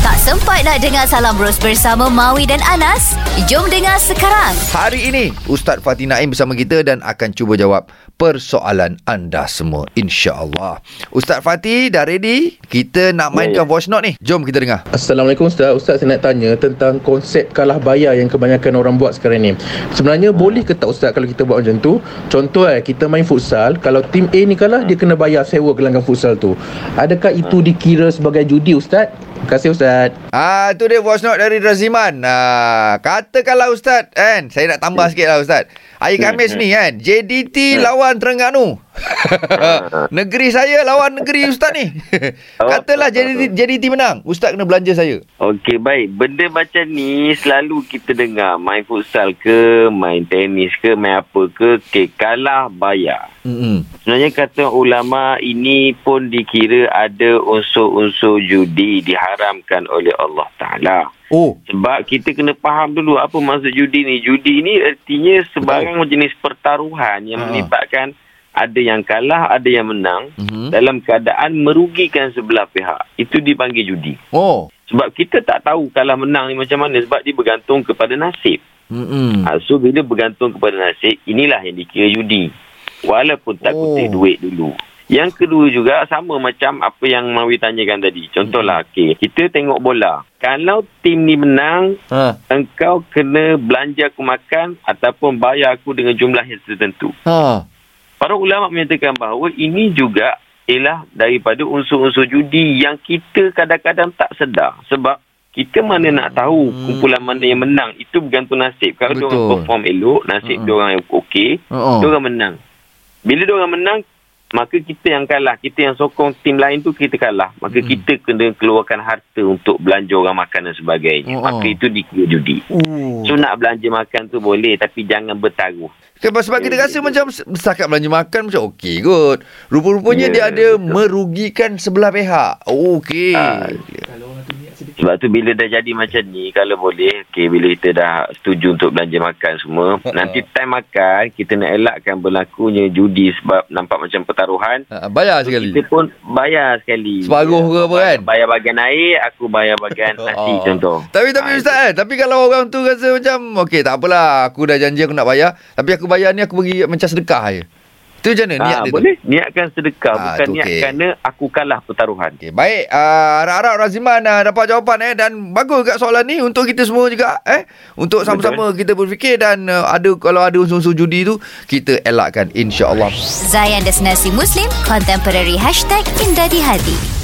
Tak sempat nak dengar Salam Ros bersama Mawi dan Anas? Jom dengar sekarang. Hari ini Ustaz Fathin Naim bersama kita dan akan cuba jawab persoalan anda semua, insya-Allah. Ustaz Fathin dah ready? Kita nak mainkan voice note ni. Jom kita dengar. Assalamualaikum Ustaz. Ustaz, saya nak tanya tentang konsep kalah bayar yang kebanyakan orang buat sekarang ni. Sebenarnya boleh ke tak Ustaz kalau kita buat macam tu? Contoh kita main futsal, kalau tim A ni kalah dia kena bayar sewa gelanggang futsal tu. Adakah itu dikira sebagai judi Ustaz? Terima kasih Ustaz. Itu dia voice note dari Raziman. Katakanlah Ustaz kan, saya nak tambah sikit lah Ustaz. Hari Khamis ni kan, JDT lawan Terengganu. Negeri saya lawan negeri Ustaz ni. Katalah JDT menang, Ustaz kena belanja saya. Okey, baik. Benda macam ni selalu kita dengar. Main futsal ke, main tenis ke, main apa ke, kalah bayar. Sebenarnya kata ulama, ini pun dikira ada unsur-unsur judi, diharamkan oleh Allah Ta'ala. Sebab kita kena faham dulu apa maksud judi ni. Judi ni artinya sebarang jenis pertaruhan yang melibatkan ada yang kalah, ada yang menang dalam keadaan merugikan sebelah pihak. Itu dipanggil judi. Sebab kita tak tahu kalah menang ni macam mana, sebab dia bergantung kepada nasib. So bila bergantung kepada nasib, inilah yang dikira judi, walaupun tak kutip duit dulu. Yang kedua juga sama macam apa yang Mawi tanyakan tadi. Contohlah, kita tengok bola. Kalau tim ni menang, engkau kena belanja aku makan ataupun bayar aku dengan jumlah yang tertentu. Para ulama menyatakan bahawa ini juga ialah daripada unsur-unsur judi yang kita kadang-kadang tak sedar. Sebab kita mana nak tahu kumpulan mana yang menang. Itu bergantung nasib. Kalau diorang perform elok, nasib diorang okey, diorang menang. Bila diorang menang, maka kita yang kalah, kita yang sokong tim lain tu, kita kalah. Maka kita kena keluarkan harta untuk belanja orang makan dan sebagainya. Maka itu dikira judi. So nak belanja makan tu boleh, tapi jangan bertaruh. Sebab kita rasa macam setakat belanja makan macam okey kot. Rupa-rupanya dia ada merugikan sebelah pihak. Okey. Sebab tu bila dah jadi macam ni, kalau boleh, bila kita dah setuju untuk belanja makan semua, nanti time makan, kita nak elakkan berlakunya judi sebab nampak macam pertaruhan. Bayar sekali. Kita pun bayar sekali. Separuh ke apa kan? Bayar bahagian air, aku bayar bahagian nasi contoh. Tapi Ustaz tapi kalau orang tu rasa macam, tak apalah, aku dah janji aku nak bayar, tapi aku bayar ni aku bagi macam sedekah je. Itu macam mana niat dia boleh tu? Niatkan sedekah, bukan niat kerana aku kalah pertaruhan. Baik, harap-harap Raziman dapat jawapan dan bagus kat soalan ni untuk kita semua juga untuk sama-sama kita berfikir dan ada, kalau ada unsur-unsur judi tu kita elakkan insya-Allah. Zayan Muslim Contemporary #IndahDiHadis.